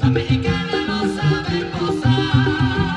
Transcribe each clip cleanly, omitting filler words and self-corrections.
La mexicana no sabe posar.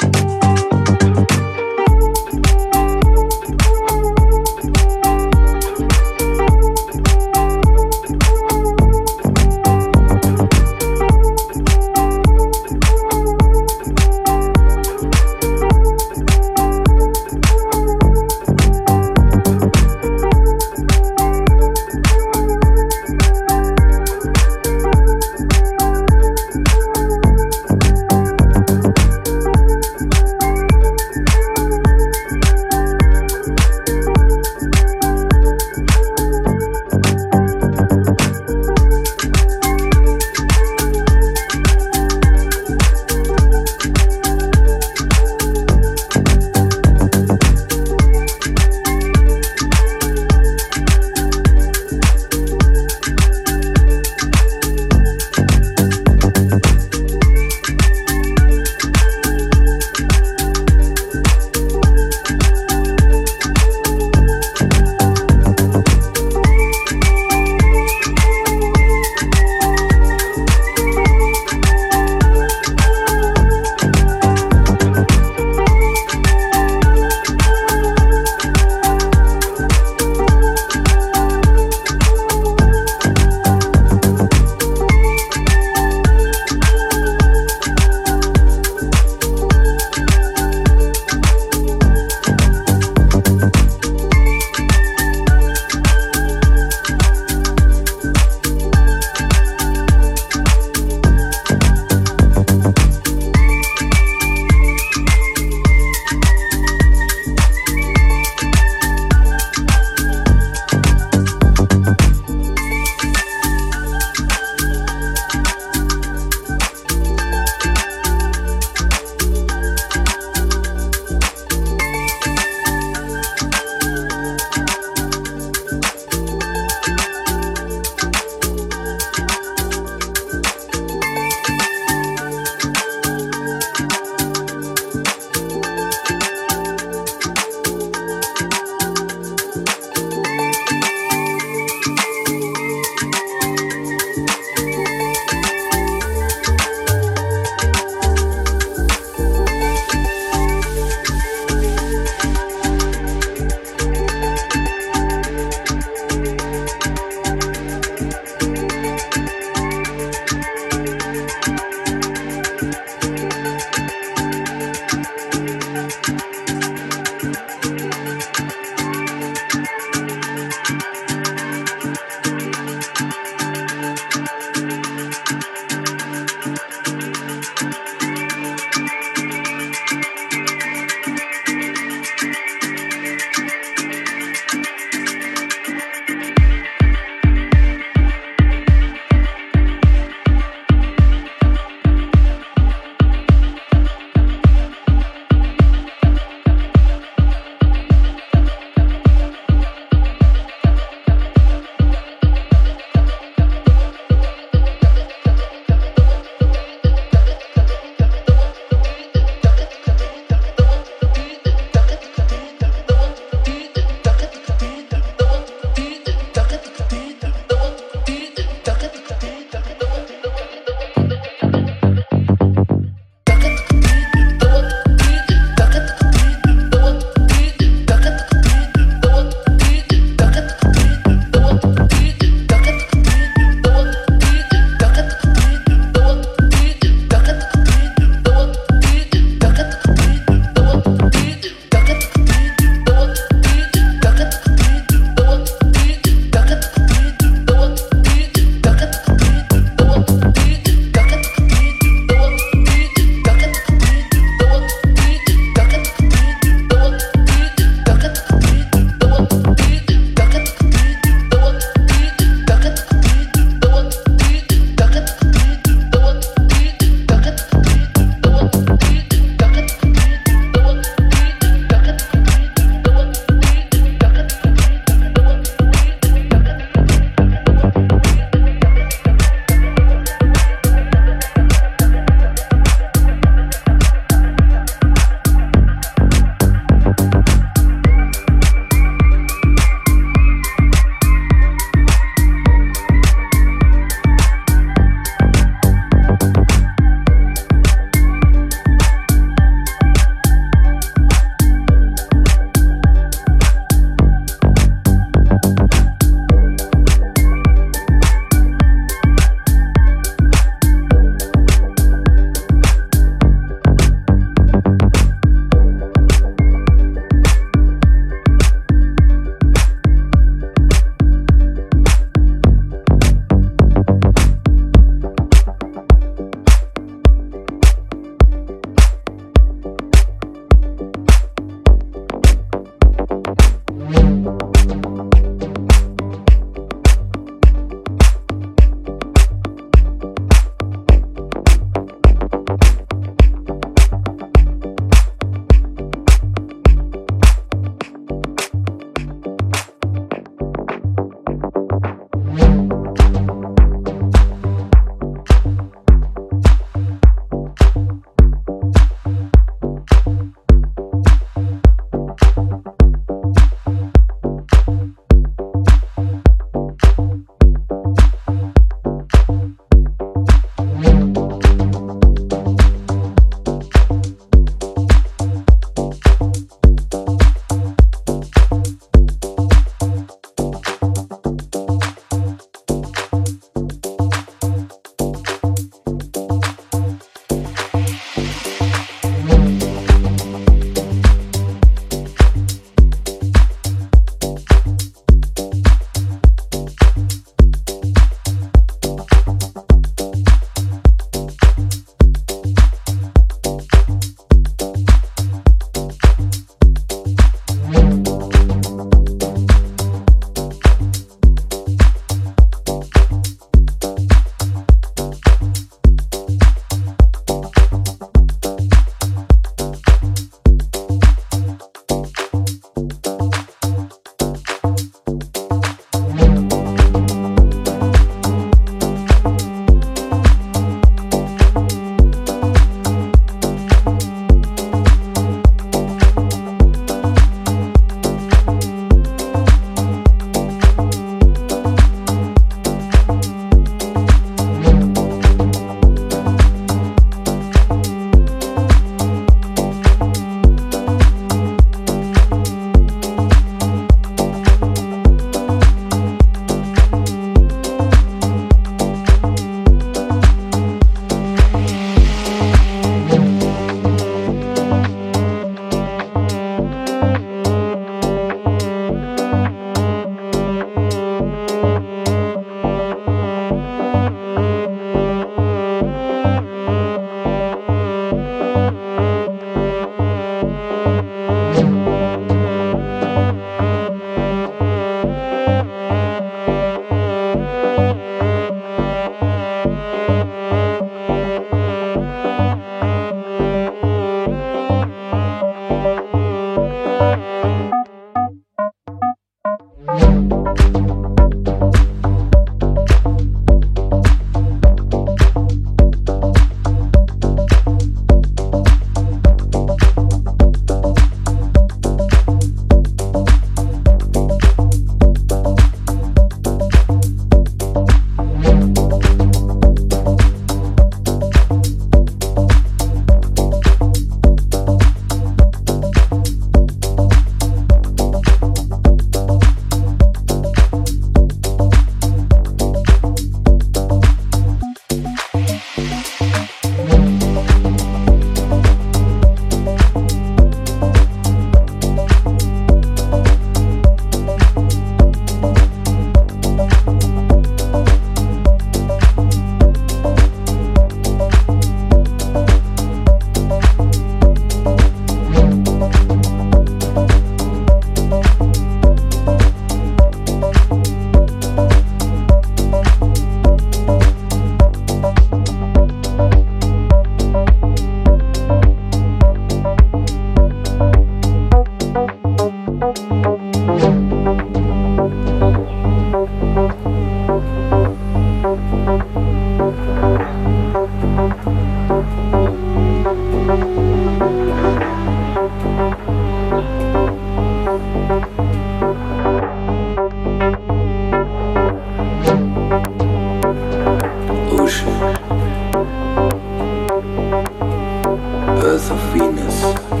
Venus.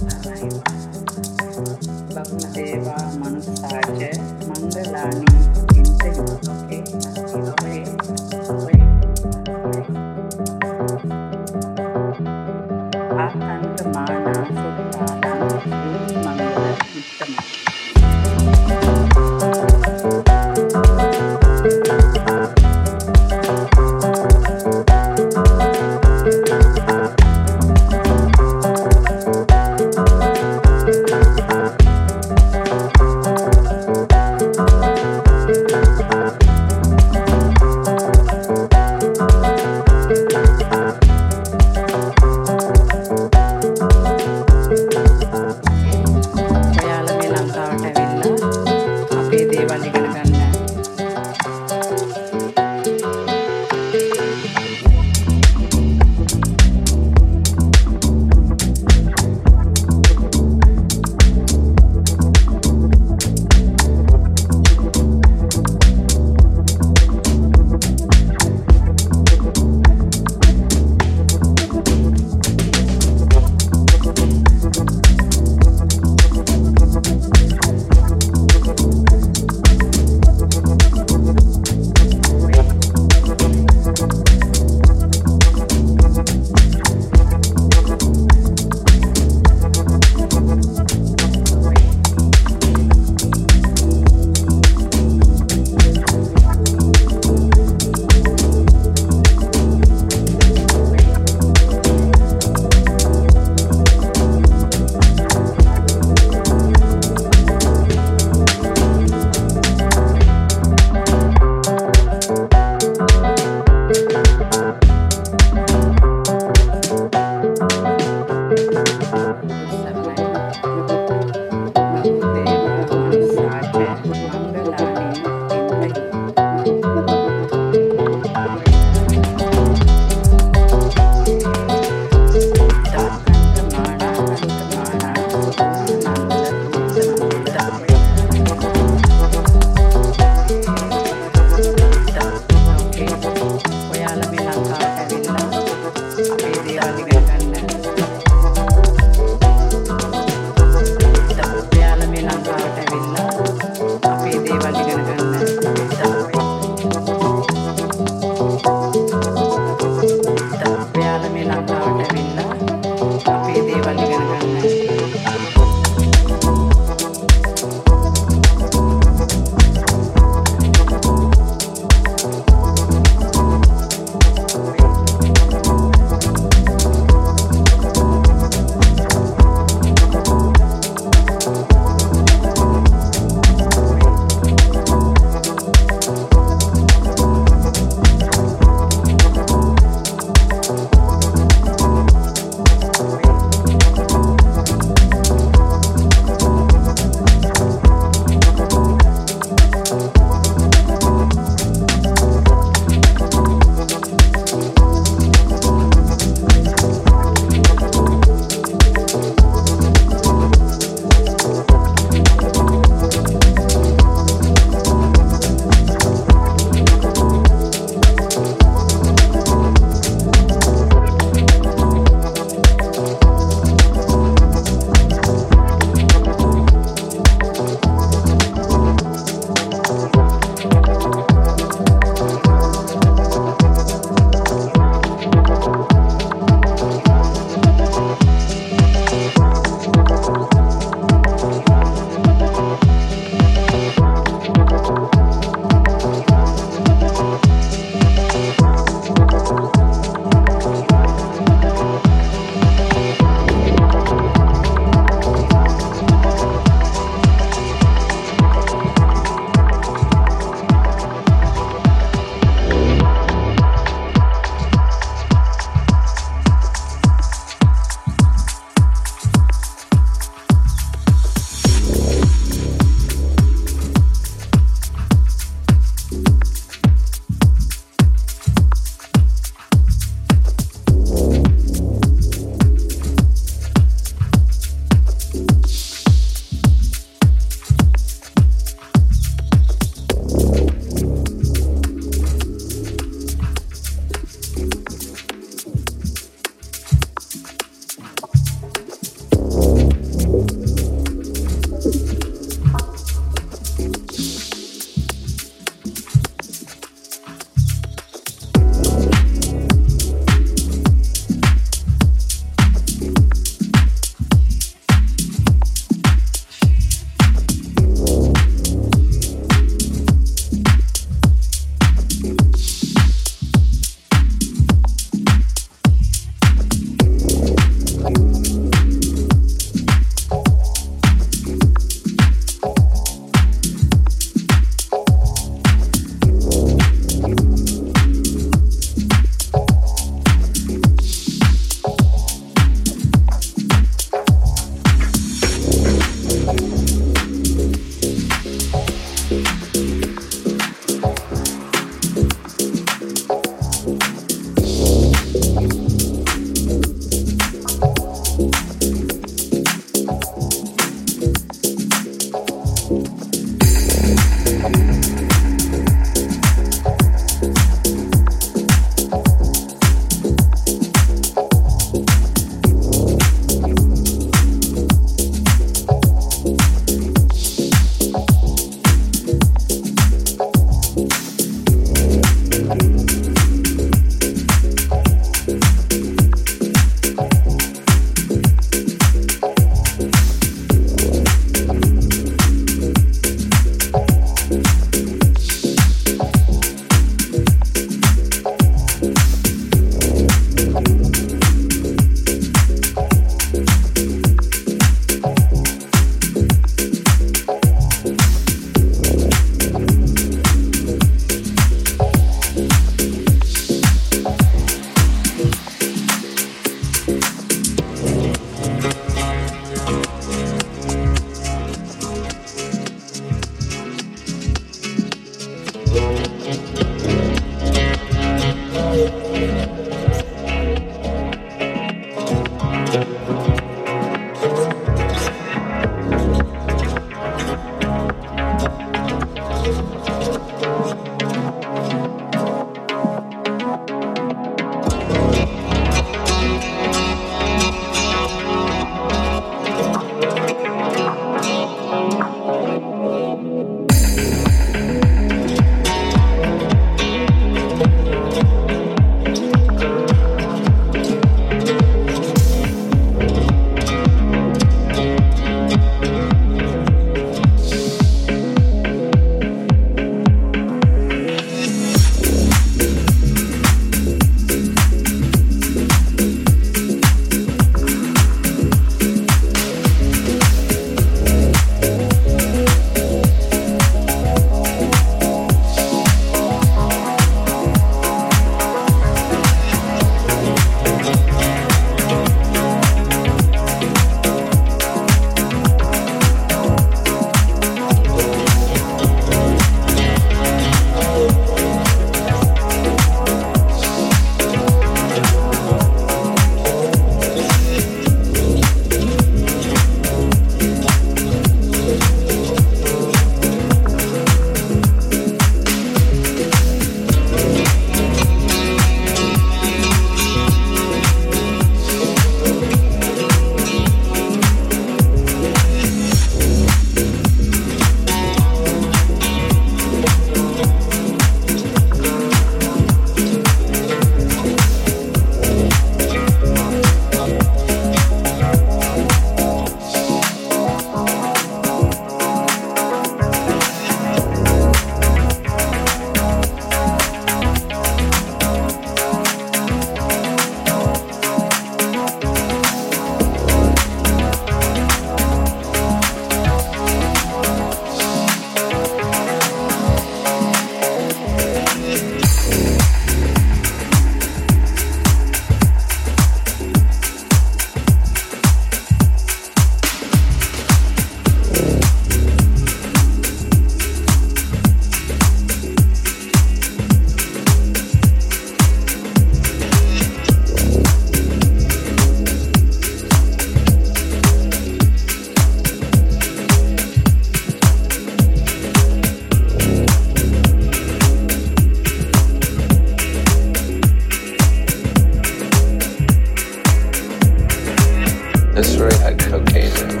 Missouri had cocaine in it.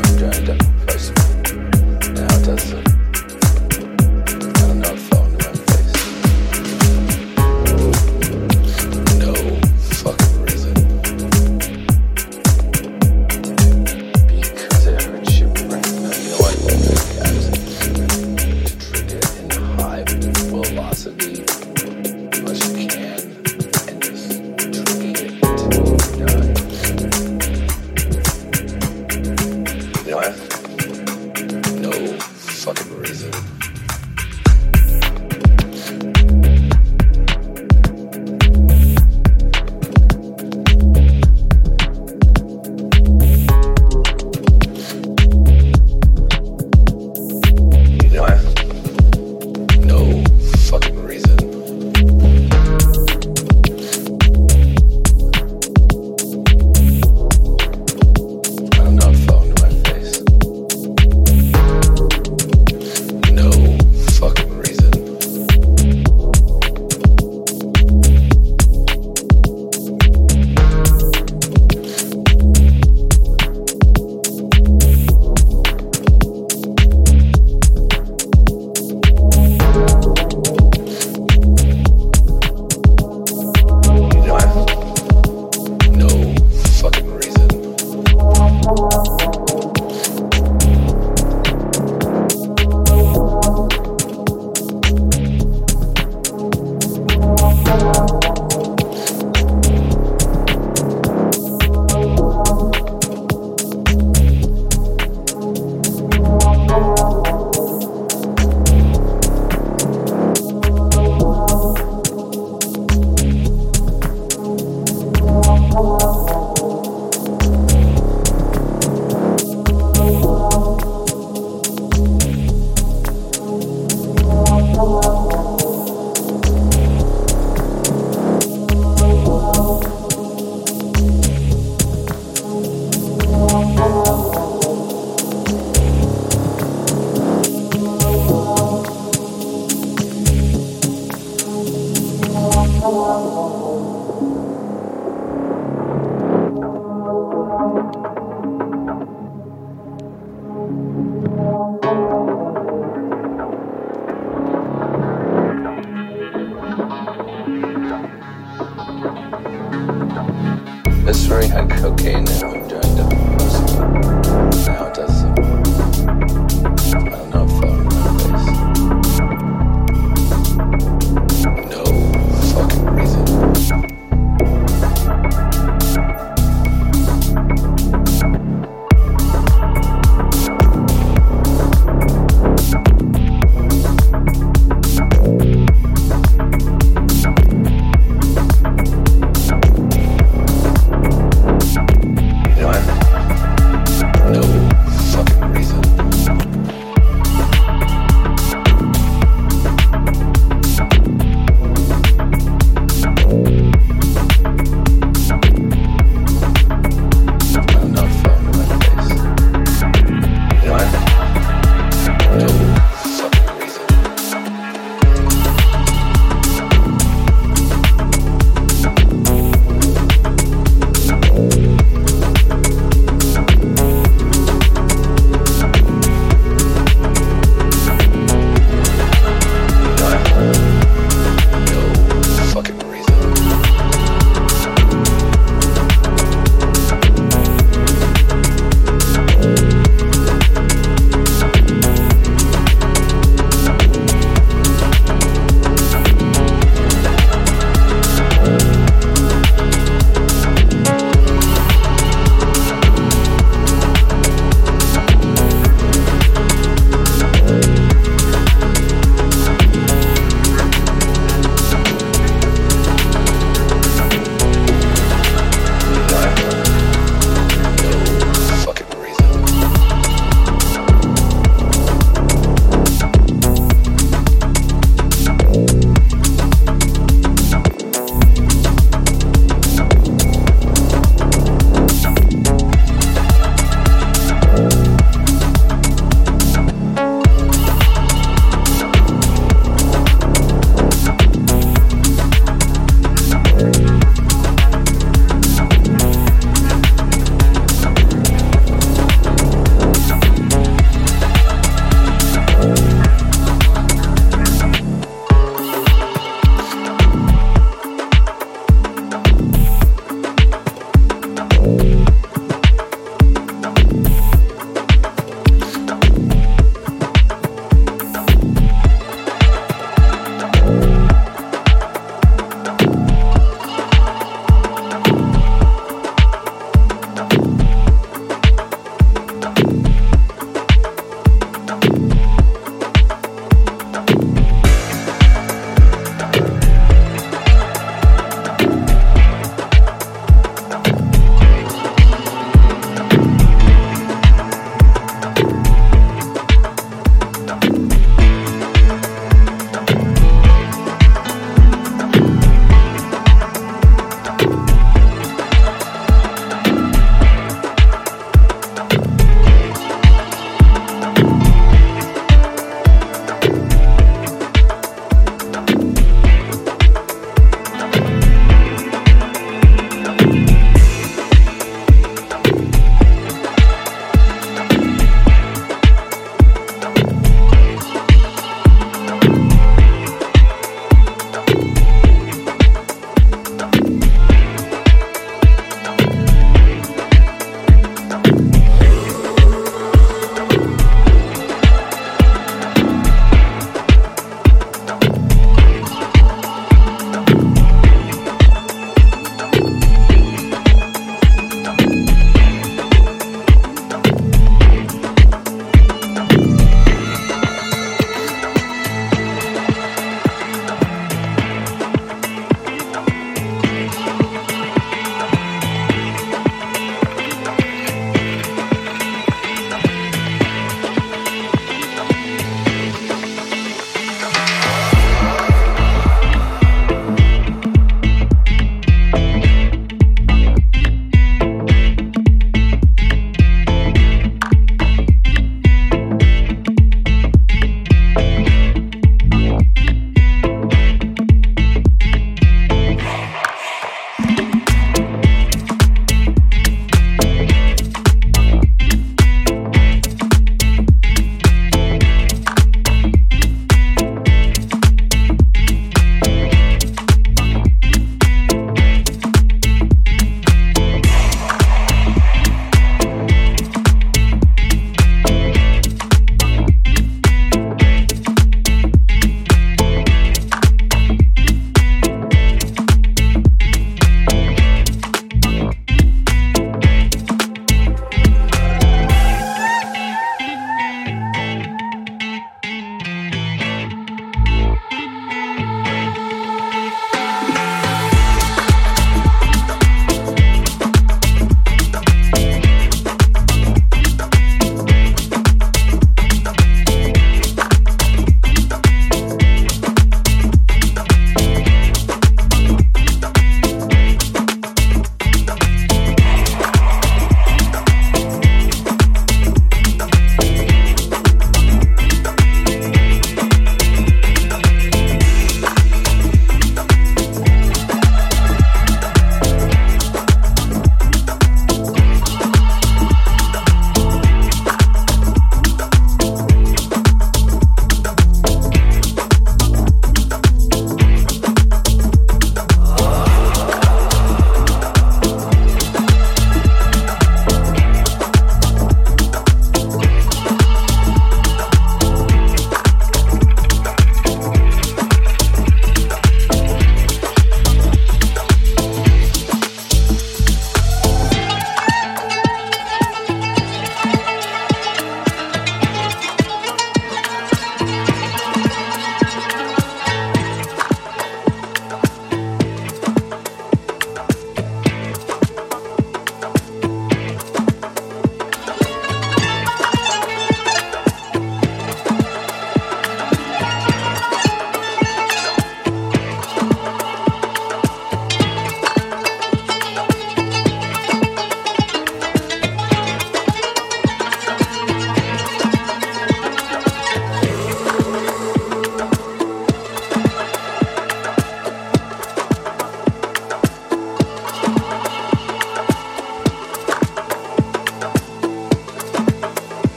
Missouri had cocaine in it when John Denver was here. Now it does it. I don't know if I'm in this. No fucking reason.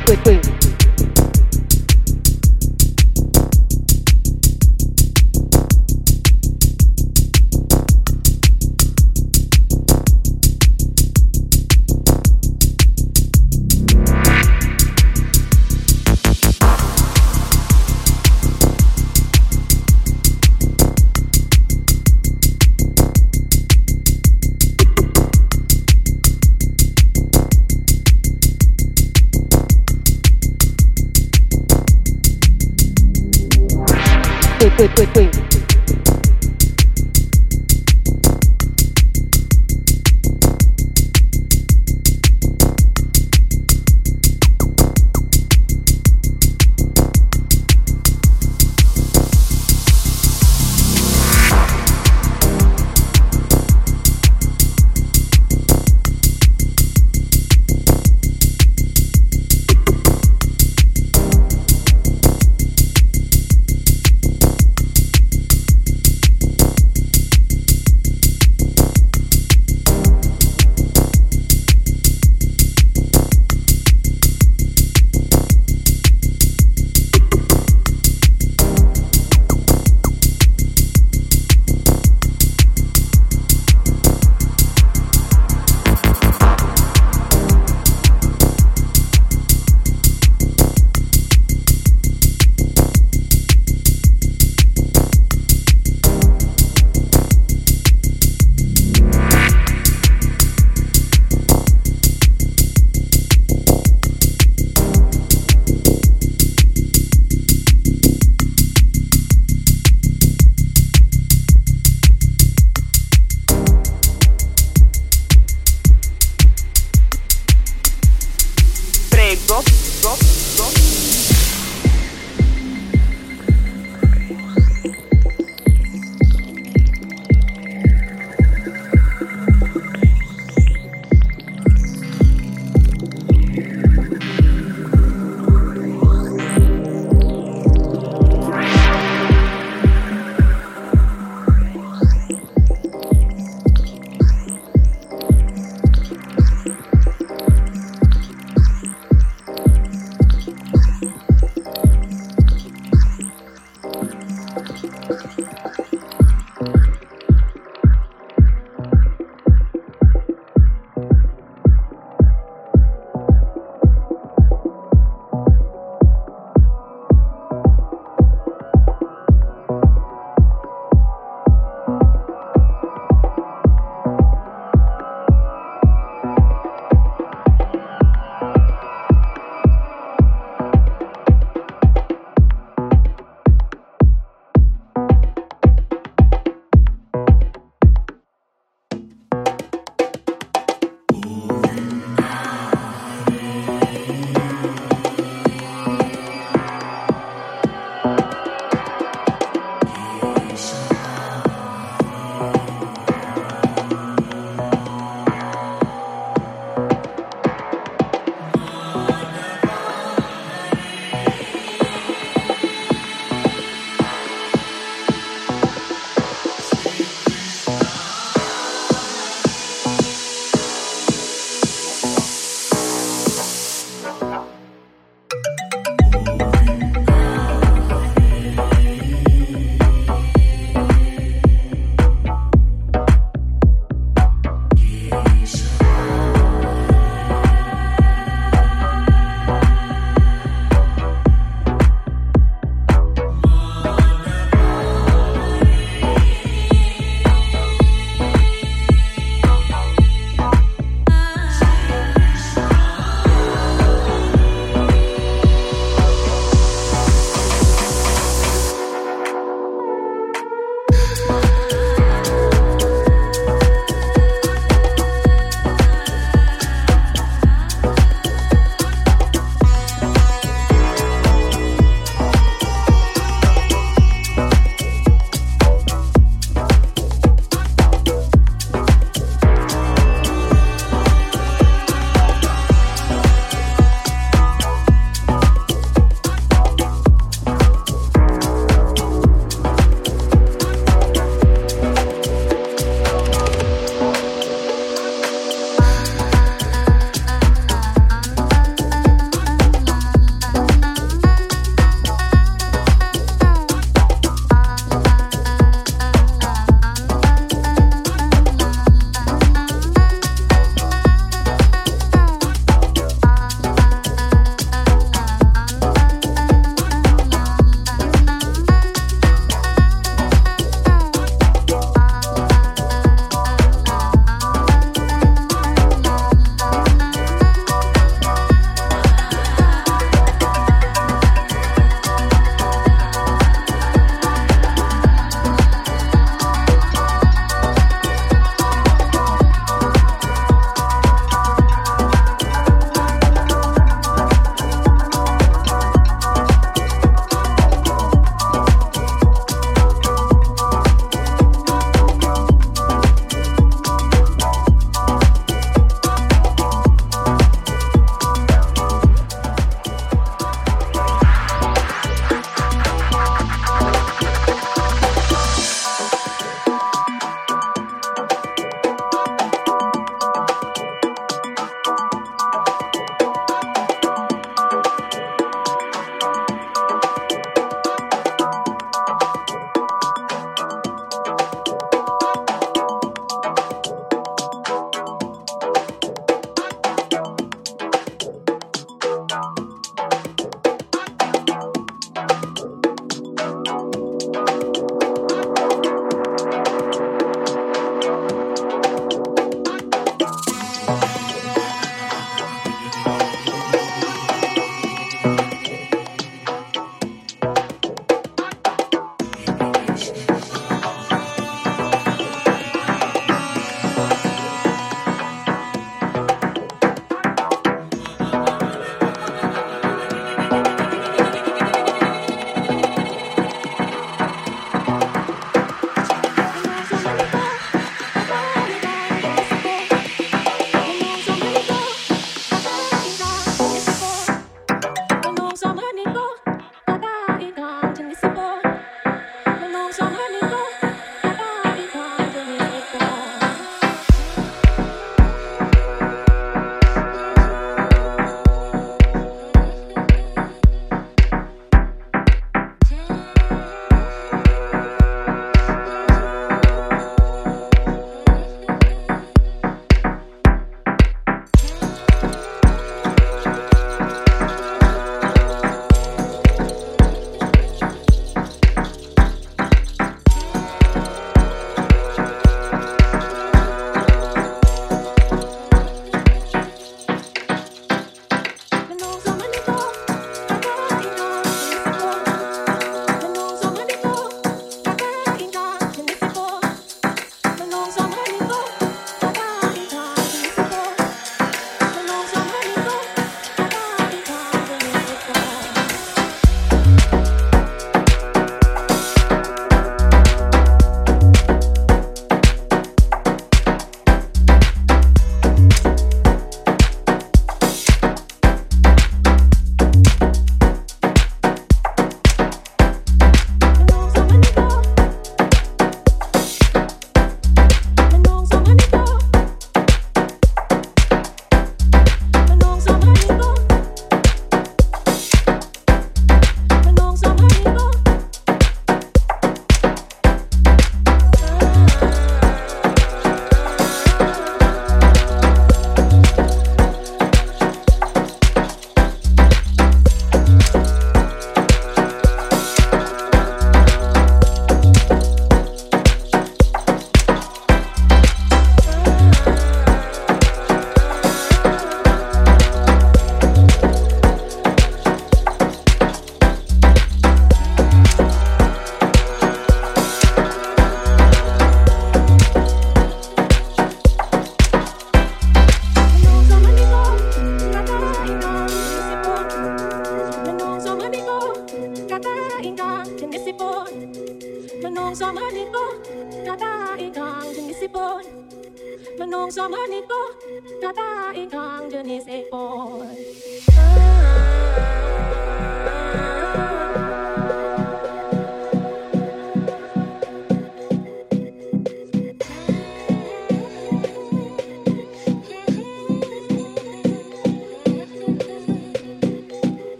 Wait. Wait.